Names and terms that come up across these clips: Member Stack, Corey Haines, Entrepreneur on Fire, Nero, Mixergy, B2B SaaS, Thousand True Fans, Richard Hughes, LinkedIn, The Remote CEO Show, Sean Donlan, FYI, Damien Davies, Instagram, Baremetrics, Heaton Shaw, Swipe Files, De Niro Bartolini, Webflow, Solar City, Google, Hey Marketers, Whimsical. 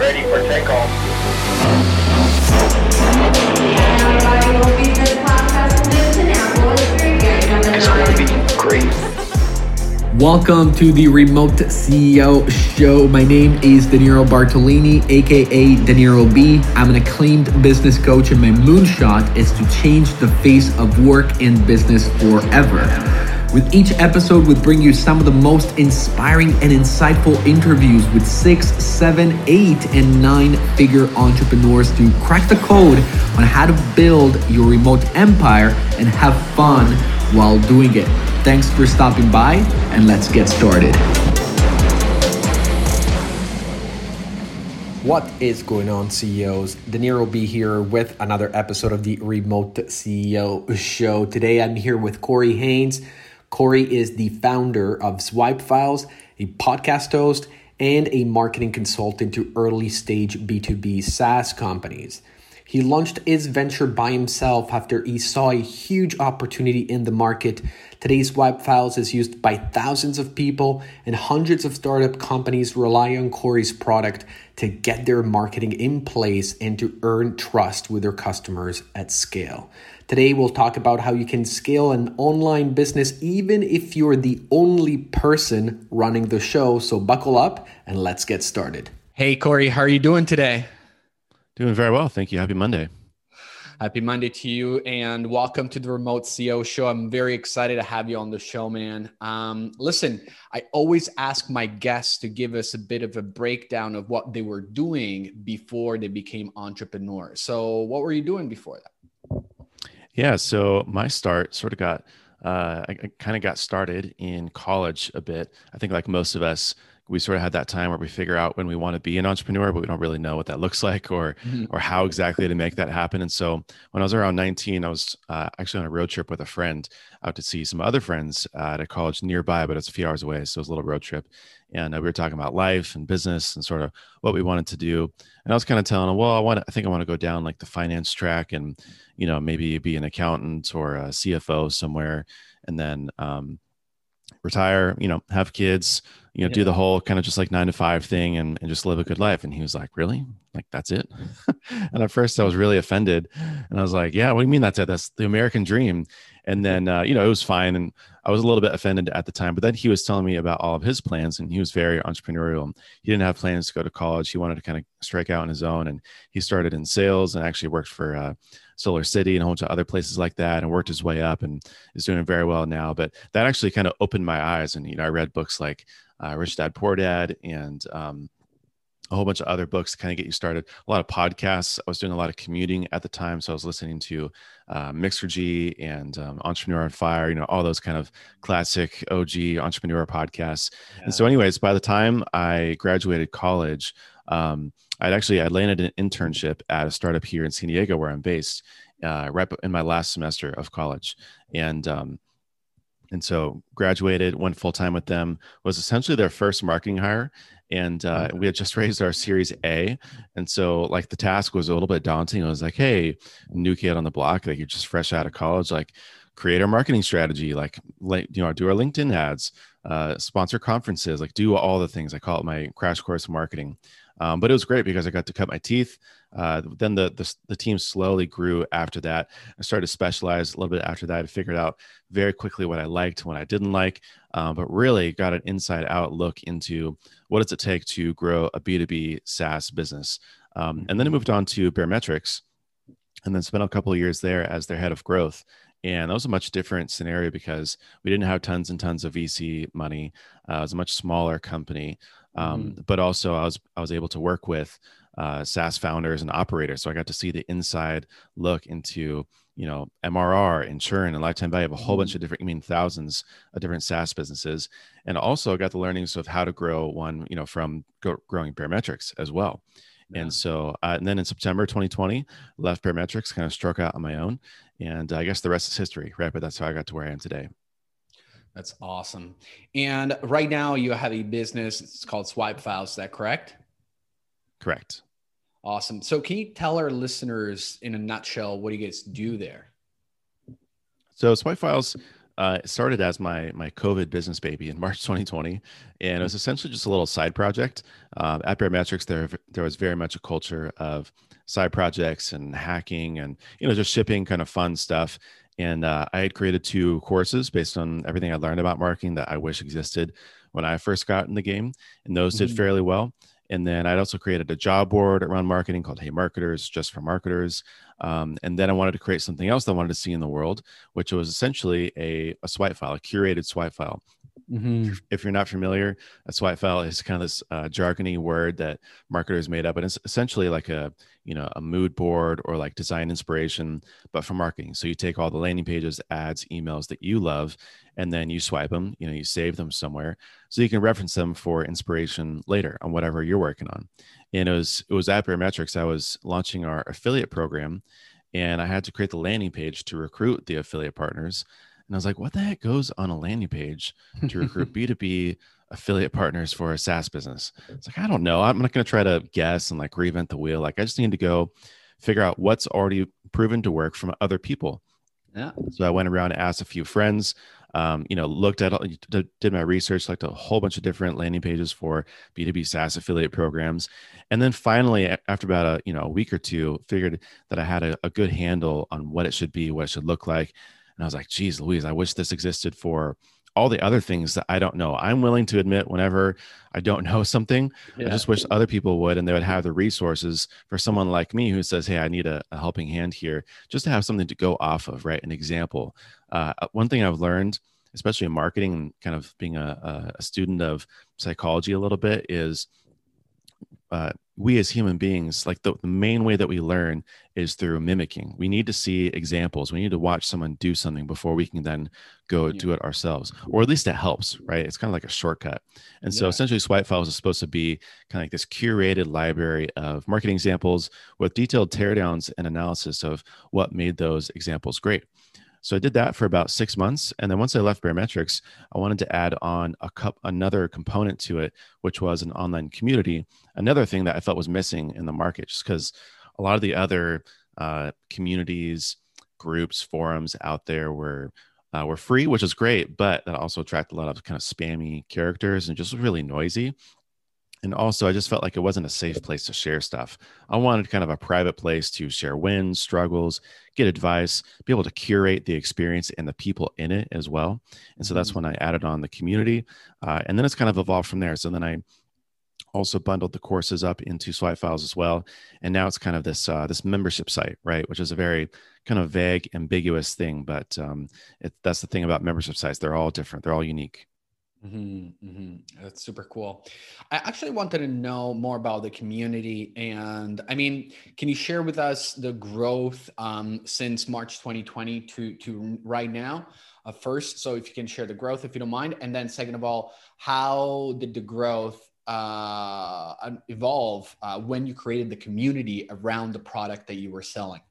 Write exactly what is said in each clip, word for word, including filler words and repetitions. ready for takeoff. It's going to be great. Welcome to the Remote C E O Show. My name is De Niro Bartolini, aka De Niro B. I'm an acclaimed business coach, and my moonshot is to change the face of work and business forever. With each episode, we bring you some of the most inspiring and insightful interviews with six, seven, eight, and nine figure entrepreneurs to crack the code on how to build your remote empire and have fun while doing it. Thanks for stopping by, and let's get started. What is going on, C E Os? De Niro B here with another episode of the Remote C E O Show. Today, I'm here with Corey Haines. Corey is the founder of Swipe Files, a podcast host, and a marketing consultant to early-stage B two B SaaS companies. He launched his venture by himself after he saw a huge opportunity in the market. Today, Swipe Files is used by thousands of people, and hundreds of startup companies rely on Corey's product to get their marketing in place and to earn trust with their customers at scale. Today, we'll talk about how you can scale an online business even if you're the only person running the show. So buckle up and let's get started. Hey, Corey, how are you doing today? Doing very well. Thank you. Happy Monday. Happy Monday to you, and welcome to the Remote C E O Show. I'm very excited to have you on the show, man. Um, listen, I always ask my guests to give us a bit of a breakdown of what they were doing before they became entrepreneurs. So what were you doing before that? Yeah, so my start sort of got, uh, I, I kind of got started in college a bit. I think like most of us, we sort of had that time where we figure out when we want to be an entrepreneur, but we don't really know what that looks like or mm-hmm. or how exactly to make that happen. And so when I was around nineteen, I was uh, actually on a road trip with a friend out to see some other friends uh, at a college nearby, but it's a few hours away. So it was a little road trip. And uh, we were talking about life and business and sort of what we wanted to do. And I was kind of telling them, well, I want to, I think I want to go down like the finance track and, you know, maybe be an accountant or a C F O somewhere. And then, um, retire, you know, have kids, you know, yeah. do the whole kind of just like nine to five thing and, and just live a good life. And he was like, really? Like, that's it? And at first I was really offended. And I was like, yeah, what do you mean that's it? That's the American dream. And then, uh, you know, it was fine. And I was a little bit offended at the time, but then he was telling me about all of his plans, and he was very entrepreneurial. He didn't have plans to go to college. He wanted to kind of strike out on his own. And he started in sales and actually worked for uh, Solar City and a whole bunch of other places like that, and worked his way up and is doing very well now. But that actually kind of opened my eyes. And, you know, I read books like uh, Rich Dad, Poor Dad, and, um, a whole bunch of other books to kind of get you started. A lot of podcasts. I was doing a lot of commuting at the time. So I was listening to uh, Mixergy and um, Entrepreneur on Fire, you know, all those kind of classic O G entrepreneur podcasts. Yeah. And so anyways, by the time I graduated college, um, I'd actually, I landed an internship at a startup here in San Diego where I'm based uh, right in my last semester of college. And, um, and so graduated, went full-time with them, was essentially their first marketing hire. And uh, we had just raised our Series A. And so like the task was a little bit daunting. I was like, hey, new kid on the block, like you're just fresh out of college, like create our marketing strategy, like, like you know, do our LinkedIn ads, uh, sponsor conferences, like do all the things. I call it my crash course in marketing. Um, but it was great because I got to cut my teeth. Uh, then the, the the team slowly grew after that. I started to specialize a little bit after that. I figured out very quickly what I liked, what I didn't like, um, but really got an inside out look into what does it take to grow a B two B SaaS business. Um, and then I moved on to Baremetrics and then spent a couple of years there as their head of growth. And that was a much different scenario because we didn't have tons and tons of V C money. Uh, it was a much smaller company. Um, mm-hmm. But also I was, I was able to work with, uh, SaaS founders and operators. So I got to see the inside look into, you know, M R R and churn and lifetime value of a whole bunch of different, I mean, thousands of different SaaS businesses. And also got the learnings of how to grow one, you know, from go, growing Baremetrics as well. Yeah. And so, uh, and then in September, twenty twenty, left Baremetrics, kind of struck out on my own. And uh, I guess the rest is history, right? But that's how I got to where I am today. That's awesome. And right now you have a business, it's called Swipe Files, is that correct? Correct. Awesome. So can you tell our listeners in a nutshell, what do you guys do there? So Swipe Files Uh, it started as my my COVID business baby in March twenty twenty, and it was essentially just a little side project. Uh, at Baremetrics, there there was very much a culture of side projects and hacking, and you know, just shipping kind of fun stuff. And uh, I had created two courses based on everything I learned about marketing that I wish existed when I first got in the game, and those mm-hmm. did fairly well. And then I'd also created a job board around marketing called Hey Marketers, just for marketers. Um, and then I wanted to create something else that I wanted to see in the world, which was essentially a, a swipe file, a curated swipe file. Mm-hmm. If you're not familiar, a swipe file is kind of this uh, jargony word that marketers made up, and it's essentially like a, you know, a mood board or like design inspiration, but for marketing. So you take all the landing pages, ads, emails that you love, and then you swipe them, you know, you save them somewhere so you can reference them for inspiration later on whatever you're working on. And it was, it was at Baremetrics, I was launching our affiliate program, and I had to create the landing page to recruit the affiliate partners. And I was like, what the heck goes on a landing page to recruit B two B affiliate partners for a SaaS business? It's like, I don't know. I'm not going to try to guess and like reinvent the wheel. Like, I just need to go figure out what's already proven to work from other people. Yeah. So I went around and asked a few friends, um, you know, looked at, did my research, looked at a whole bunch of different landing pages for B two B SaaS affiliate programs. And then finally, after about a, you know, a week or two, figured that I had a, a good handle on what it should be, what it should look like. And I was like, geez, Louise, I wish this existed for all the other things that I don't know. I'm willing to admit whenever I don't know something, yeah. I just wish other people would, and they would have the resources for someone like me who says, hey, I need a, a helping hand here, just to have something to go off of, right? An example. Uh, one thing I've learned, especially in marketing and kind of being a, a student of psychology a little bit, is uh, we as human beings, like the, the main way that we learn is through mimicking. We need to see examples. We need to watch someone do something before we can then go yeah. do it ourselves, or at least it helps, right? It's kind of like a shortcut. And yeah. so essentially Swipe Files is supposed to be kind of like this curated library of marketing examples with detailed teardowns and analysis of what made those examples great. So I did that for about six months. And then once I left Baremetrics, I wanted to add on a cup, another component to it, which was an online community. Another thing that I felt was missing in the market, just because a lot of the other uh, communities, groups, forums out there were uh, were free, which is great, but that also attracted a lot of kind of spammy characters and just really noisy. And also, I just felt like it wasn't a safe place to share stuff. I wanted kind of a private place to share wins, struggles, get advice, be able to curate the experience and the people in it as well. And so that's when I added on the community. Uh, and then it's kind of evolved from there. So then I also bundled the courses up into Swipe Files as well. And now it's kind of this uh, this membership site, right? Which is a very kind of vague, ambiguous thing. But um, it, that's the thing about membership sites. They're all different. They're all unique. Mm-hmm, mm-hmm. That's super cool. I actually wanted to know more about the community. And I mean, can you share with us the growth um, since March twenty twenty to, to right now uh, first? So if you can share the growth, if you don't mind. And then second of all, how did the growth uh, evolve uh, when you created the community around the product that you were selling?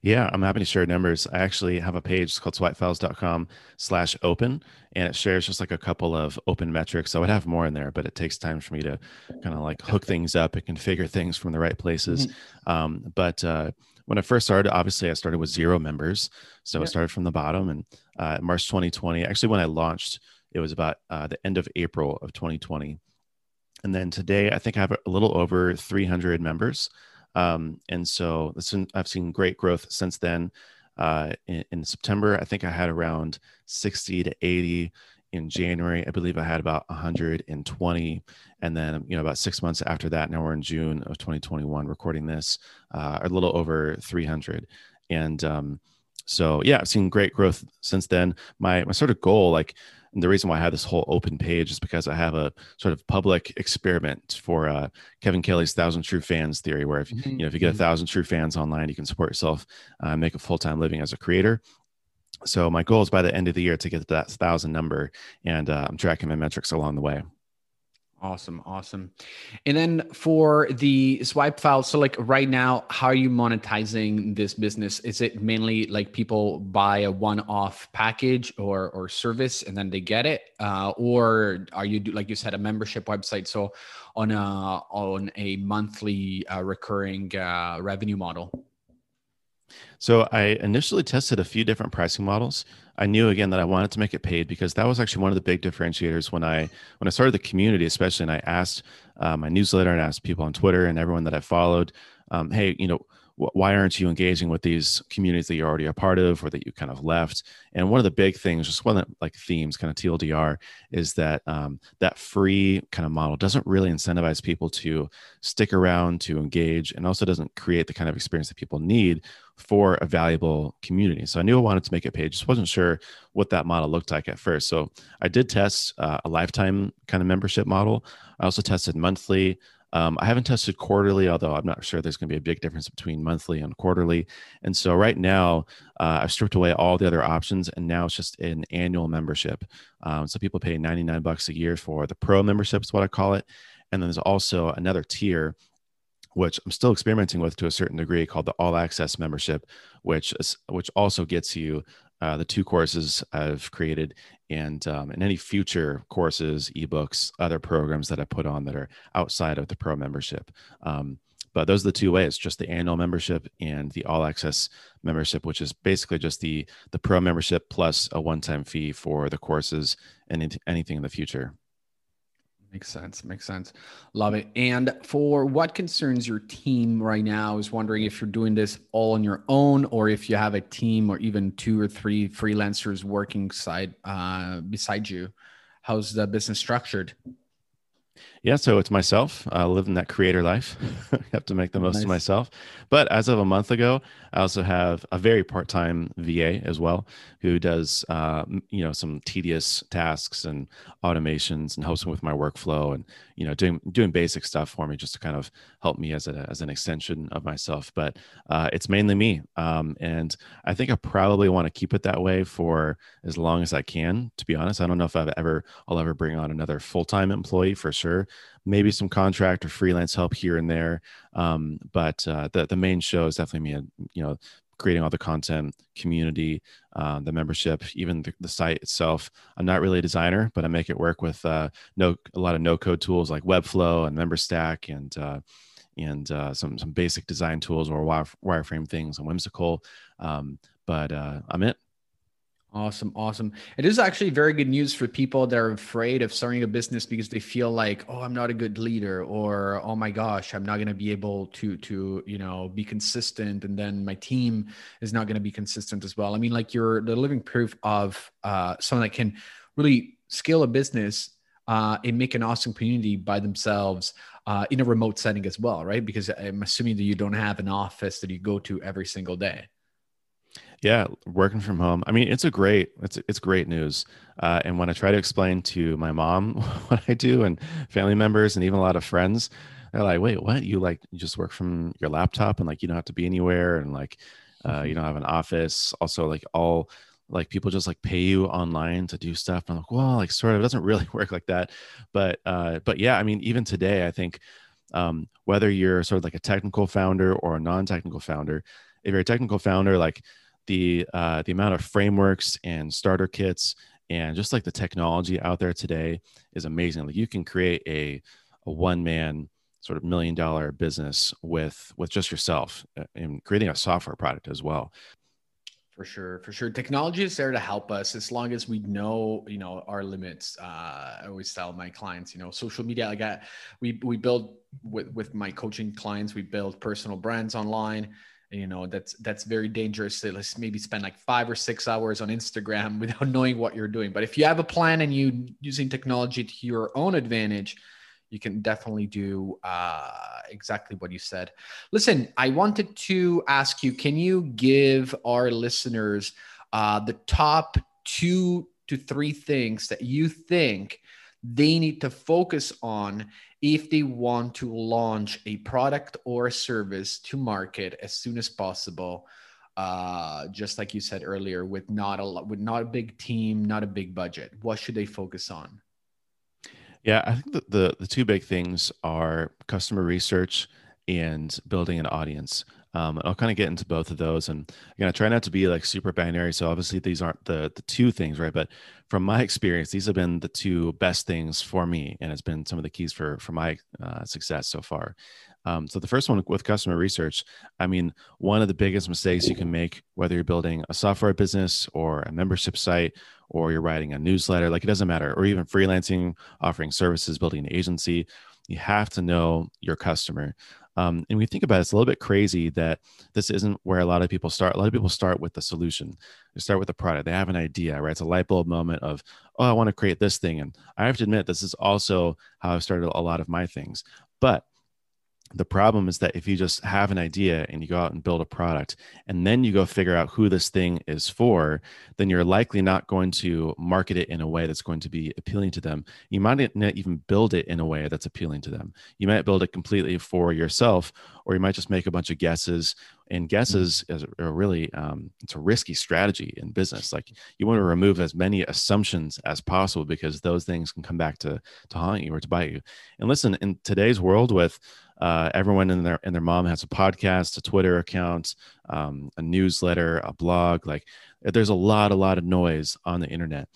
Yeah, I'm happy to share numbers. I actually have a page called swipe files dot com slash open, and it shares just like a couple of open metrics. I would have more in there, but it takes time for me to kind of like hook things up and configure things from the right places. Mm-hmm. Um, but uh, when I first started, obviously I started with zero members. So yeah. I started from the bottom, and uh, March twenty twenty, actually when I launched, it was about uh, the end of April of twenty twenty. And then today, I think I have a little over three hundred members. Um, and so I've seen great growth since then. Uh, in, in September, I think I had around sixty to eighty. In January, I believe I had about one hundred twenty. And then, you know, about six months after that, now we're in June of twenty twenty-one recording this, uh, a little over three hundred. And, um, so yeah, I've seen great growth since then. My, my sort of goal, like, and the reason why I have this whole open page is because I have a sort of public experiment for uh, Kevin Kelly's Thousand True Fans theory, where if mm-hmm. you know if you get a thousand true fans online, you can support yourself, uh, make a full-time living as a creator. So my goal is by the end of the year to get to that thousand number, and uh, I'm tracking my metrics along the way. Awesome, awesome. And then for the Swipe Files, so like right now, how are you monetizing this business? Is it mainly like people buy a one-off package or or service and then they get it, uh, or are you, like you said, a membership website? So on a on a monthly uh, recurring uh, revenue model. So I initially tested a few different pricing models. I knew again that I wanted to make it paid because that was actually one of the big differentiators when I when I started the community, especially. And I asked uh, my newsletter and asked people on Twitter and everyone that I followed, um, hey, you know, wh- why aren't you engaging with these communities that you're already a part of or that you kind of left? And one of the big things, just one of the like themes, kind of T L D R, is that um, that free kind of model doesn't really incentivize people to stick around, to engage, and also doesn't create the kind of experience that people need for a valuable community. So I knew I wanted to make it paid, just wasn't sure what that model looked like at first. So I did test uh, a lifetime kind of membership model. I also tested monthly. Um, I haven't tested quarterly, although I'm not sure there's going to be a big difference between monthly and quarterly. And so right now, uh, I've stripped away all the other options, and now it's just an annual membership. Um, so people pay ninety-nine bucks a year for the pro membership, is what I call it. And then there's also another tier, which I'm still experimenting with to a certain degree, called the All Access membership, which is, which also gets you uh, the two courses I've created and um, and any future courses, ebooks, other programs that I put on that are outside of the pro membership. Um, but those are the two ways: just the annual membership and the All Access membership, which is basically just the the pro membership plus a one-time fee for the courses and anything in the future. Makes sense. Makes sense. Love it. And for what concerns your team right now, I was wondering if you're doing this all on your own or if you have a team or even two or three freelancers working side uh, beside you. How's the business structured? Yeah, so it's myself. I live in that creator life. I have to make the most nice. of myself. But as of a month ago, I also have a very part-time V A as well, who does uh, you know, some tedious tasks and automations and helps me with my workflow and you know doing doing basic stuff for me just to kind of help me as a as an extension of myself. But uh, it's mainly me, um, and I think I probably want to keep it that way for as long as I can. To be honest, I don't know if I've ever I'll ever bring on another full-time employee for sure. Maybe some contract or freelance help here and there, um, but uh, the the main show is definitely me. You know, creating all the content, community, uh, the membership, even the, the site itself. I'm not really a designer, but I make it work with uh, no a lot of no code tools like Webflow and Member Stack and uh, and uh, some some basic design tools or wire, wireframe things and Whimsical. Um, but uh, I'm it. Awesome. Awesome. It is actually very good news for people that are afraid of starting a business because they feel like, oh, I'm not a good leader, or, oh my gosh, I'm not going to be able to, to, you know, be consistent. And then my team is not going to be consistent as well. I mean, like you're the living proof of uh, someone that can really scale a business uh, and make an awesome community by themselves uh, in a remote setting as well. Right. Because I'm assuming that you don't have an office that you go to every single day. Yeah, working from home. I mean, it's a great, it's it's great news. Uh, and when I try to explain to my mom what I do and family members and even a lot of friends, they're like, "Wait, what? You like you just work from your laptop and like you don't have to be anywhere and like uh, you don't have an office." Also, like all like people just like pay you online to do stuff. And I'm like, well, like sort of it doesn't really work like that. But uh, but yeah, I mean, even today, I think um, whether you're sort of like a technical founder or a non-technical founder, if you're a technical founder, like the uh, the amount of frameworks and starter kits and just like the technology out there today is amazing. Like you can create a, a one man sort of million dollar business with with just yourself and creating a software product as well. For sure, for sure. Technology is there to help us as long as we know, you know, our limits. Uh, I always tell my clients, you know, social media, like I, we we build with with my coaching clients, we build personal brands online. You know, that's, that's very dangerous. Let's maybe spend like five or six hours on Instagram without knowing what you're doing. But if you have a plan and you using technology to your own advantage, you can definitely do uh, exactly what you said. Listen, I wanted to ask you, can you give our listeners uh, the top two to three things that you think they need to focus on if they want to launch a product or a service to market as soon as possible, uh, just like you said earlier, with not a with not a big team, not a big budget? What should they focus on? Yeah, I think the the, the two big things are customer research and building an audience. Um, I'll kind of get into both of those. And again, I try not to be like super binary. So obviously these aren't the the two things, right? But from my experience, these have been the two best things for me. And it's been some of the keys for, for my uh, success so far. Um, so the first one with customer research, I mean, one of the biggest mistakes you can make, whether you're building a software business or a membership site, or you're writing a newsletter, like it doesn't matter, or even freelancing, offering services, building an agency, you have to know your customer. Um, and we think about it, it's a little bit crazy that this isn't where a lot of people start. A lot of people start with the solution. They start with the product. They have an idea, right? It's a light bulb moment of, oh, I want to create this thing. And I have to admit, this is also how I've started a lot of my things. But the problem is that if you just have an idea and you go out and build a product, and then you go figure out who this thing is for, then you're likely not going to market it in a way that's going to be appealing to them. You might not even build it in a way that's appealing to them. You might build it completely for yourself, or you might just make a bunch of guesses. And guesses is a really, um, it's a risky strategy in business. Like you want to remove as many assumptions as possible, because those things can come back to, to haunt you or to bite you. And listen, in today's world with uh, everyone and their, and their mom has a podcast, a Twitter account, um, a newsletter, a blog, like there's a lot, a lot of noise on the internet.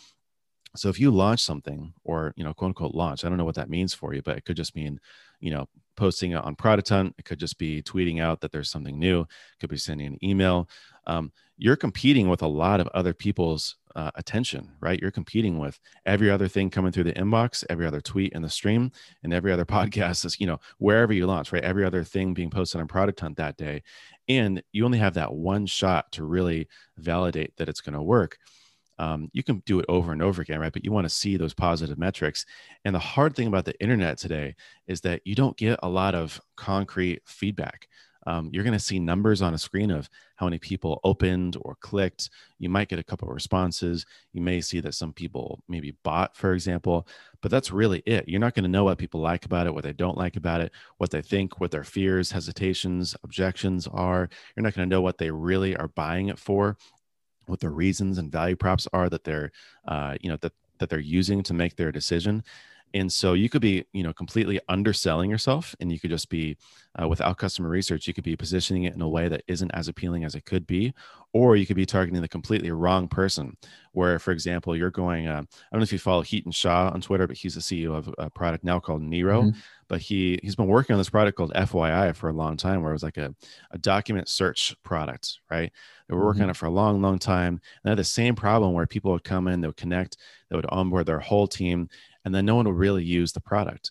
So if you launch something or, you know, quote unquote launch, I don't know what that means for you, but it could just mean, you know, posting on Product Hunt. It could just be tweeting out that there's something new. It could be sending an email. Um, you're competing with a lot of other people's uh, attention, right? You're competing with every other thing coming through the inbox, every other tweet in the stream, and every other podcast is, you know, wherever you launch, right? Every other thing being posted on Product Hunt that day. And you only have that one shot to really validate that it's going to work. Um, you can do it over and over again, right? But you want to see those positive metrics. And the hard thing about the internet today is that you don't get a lot of concrete feedback. Um, you're going to see numbers on a screen of how many people opened or clicked. You might get a couple of responses. You may see that some people maybe bought, for example, but that's really it. You're not going to know what people like about it, what they don't like about it, what they think, what their fears, hesitations, objections are. You're not going to know what they really are buying it for, what the reasons and value props are that they're, uh, you know, that, that they're using to make their decision. And so you could be, you know, completely underselling yourself, and you could just be uh, without customer research, you could be positioning it in a way that isn't as appealing as it could be, or you could be targeting the completely wrong person where, for example, you're going, uh, I don't know if you follow Heaton Shaw on Twitter, but he's the C E O of a product now called Nero, mm-hmm. but he, he's been working on this product called F Y I for a long time, where it was like a, a document search product, right? They were working mm-hmm. on it for a long, long time. And they had the same problem where people would come in, they would connect, they would onboard their whole team, and then no one will really use the product.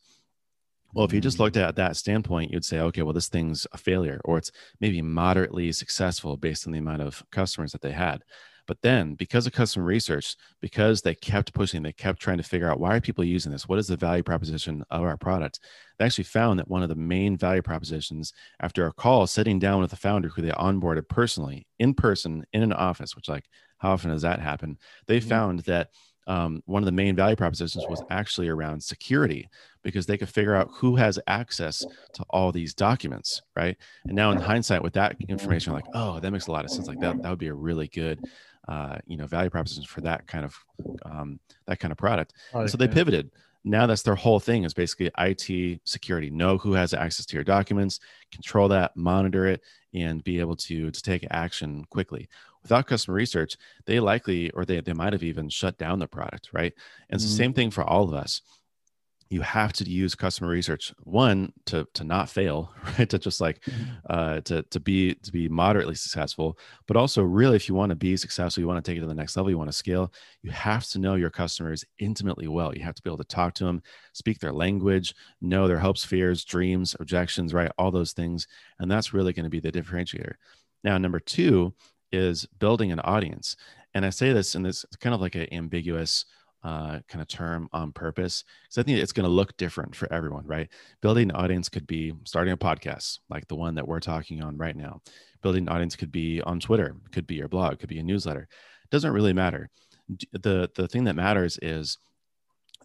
Well, if you just looked at that standpoint, you'd say, okay, well, this thing's a failure, or it's maybe moderately successful based on the amount of customers that they had. But then because of customer research, because they kept pushing, they kept trying to figure out, why are people using this? What is the value proposition of our product? They actually found that one of the main value propositions, after a call, sitting down with the founder who they onboarded personally, in person, in an office, which, like, how often does that happen? They found that Um, one of the main value propositions was actually around security, because they could figure out who has access to all these documents, right? And now in hindsight, with that information, like, oh, that makes a lot of sense. Like that, that would be a really good, uh, you know, value proposition for that kind of um, that kind of product. Oh, so they pivoted. Now that's their whole thing, is basically I T security. Know who has access to your documents, control that, monitor it, and be able to, to take action quickly. Without customer research, they likely, or they, they might have even shut down the product, right? And it's mm-hmm. the same thing for all of us. You have to use customer research, one, to, to not fail, right? To just like, uh, to, to be, to be moderately successful, but also really, if you want to be successful, you want to take it to the next level, you want to scale, you have to know your customers intimately well. You have to be able to talk to them, speak their language, know their hopes, fears, dreams, objections, right? All those things. And that's really going to be the differentiator. Now, number two is building an audience. And I say this, and it's kind of like an ambiguous Uh, kind of term on purpose, because I think it's going to look different for everyone, right? Building an audience could be starting a podcast, like the one that we're talking on right now. Building an audience could be on Twitter, could be your blog, could be a newsletter. It doesn't really matter. The, the thing that matters is,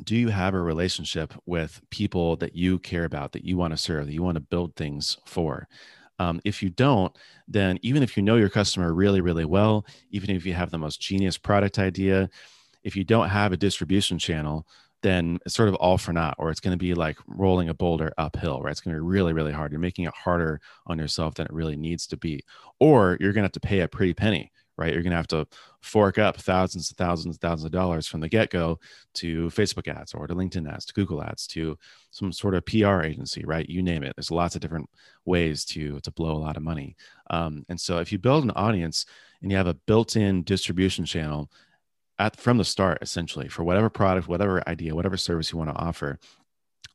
do you have a relationship with people that you care about, that you want to serve, that you want to build things for? Um, if you don't, then even if you know your customer really, really well, even if you have the most genius product idea, if you don't have a distribution channel, then it's sort of all for naught, or it's going to be like rolling a boulder uphill, right? It's going to be really, really hard. You're making it harder on yourself than it really needs to be, or you're going to have to pay a pretty penny, right? You're going to have to fork up thousands and thousands and thousands of dollars from the get-go to Facebook ads or to LinkedIn ads, to Google ads, to some sort of P R agency, right? You name it. There's lots of different ways to, to blow a lot of money. Um, and so if you build an audience and you have a built-in distribution channel at, from the start, essentially, for whatever product, whatever idea, whatever service you want to offer,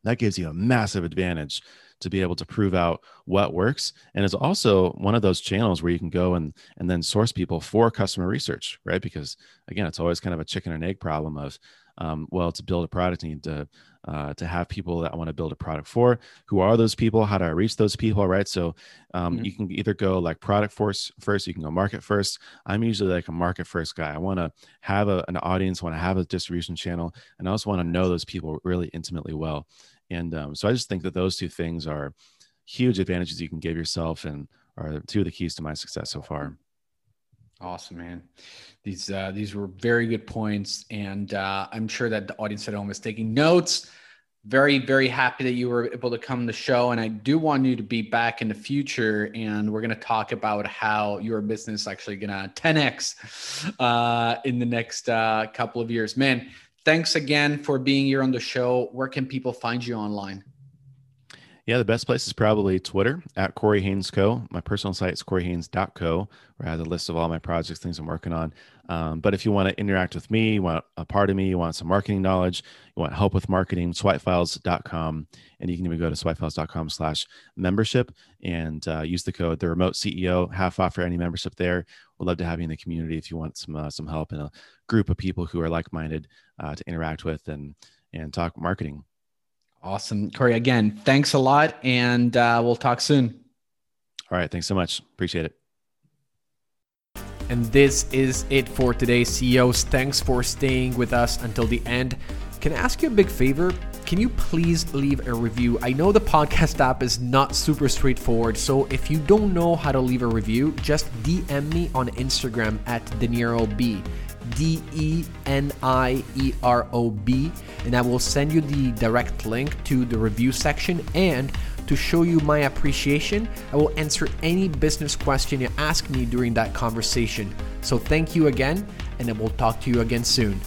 that gives you a massive advantage to be able to prove out what works. And it's also one of those channels where you can go and, and then source people for customer research, right? Because again, it's always kind of a chicken and egg problem of, um, well, to build a product, you need to, uh, to have people that I want to build a product for. Who are those people? How do I reach those people, right? So um, mm-hmm. you can either go like product first, first, you can go market first. I'm usually like a market first guy. I want to have a, an audience, want to have a distribution channel, and I also want to know those people really intimately well. And um, so I just think that those two things are huge advantages you can give yourself and are two of the keys to my success so far. Awesome, man. These uh, these were very good points. And uh, I'm sure that the audience at home is taking notes. Very, very happy that you were able to come to the show. And I do want you to be back in the future. And we're going to talk about how your business is actually going to ten X uh, in the next uh, couple of years. Man, thanks again for being here on the show. Where can people find you online? Yeah, the best place is probably Twitter at Corey Haines Co. My personal site is corey haines dot co, where I have a list of all my projects, things I'm working on. Um, but if you want to interact with me, you want a part of me, you want some marketing knowledge, you want help with marketing, swipe files dot com. And you can even go to swipe files dot com slash membership and uh, use the code The Remote C E O, half off for any membership there. We'd love to have you in the community if you want some uh, some help and a group of people who are like-minded uh, to interact with and, and talk marketing. Awesome. Corey, again, thanks a lot. And uh, we'll talk soon. All right. Thanks so much. Appreciate it. And this is it for today, C E Os. Thanks for staying with us until the end. Can I ask you a big favor? Can you please leave a review? I know the podcast app is not super straightforward. So if you don't know how to leave a review, just D M me on Instagram at De Niro B. D E N I E R O B, and I will send you the direct link to the review section. And to show you my appreciation, I will answer any business question you ask me during that conversation. So thank you again, and I will talk to you again soon.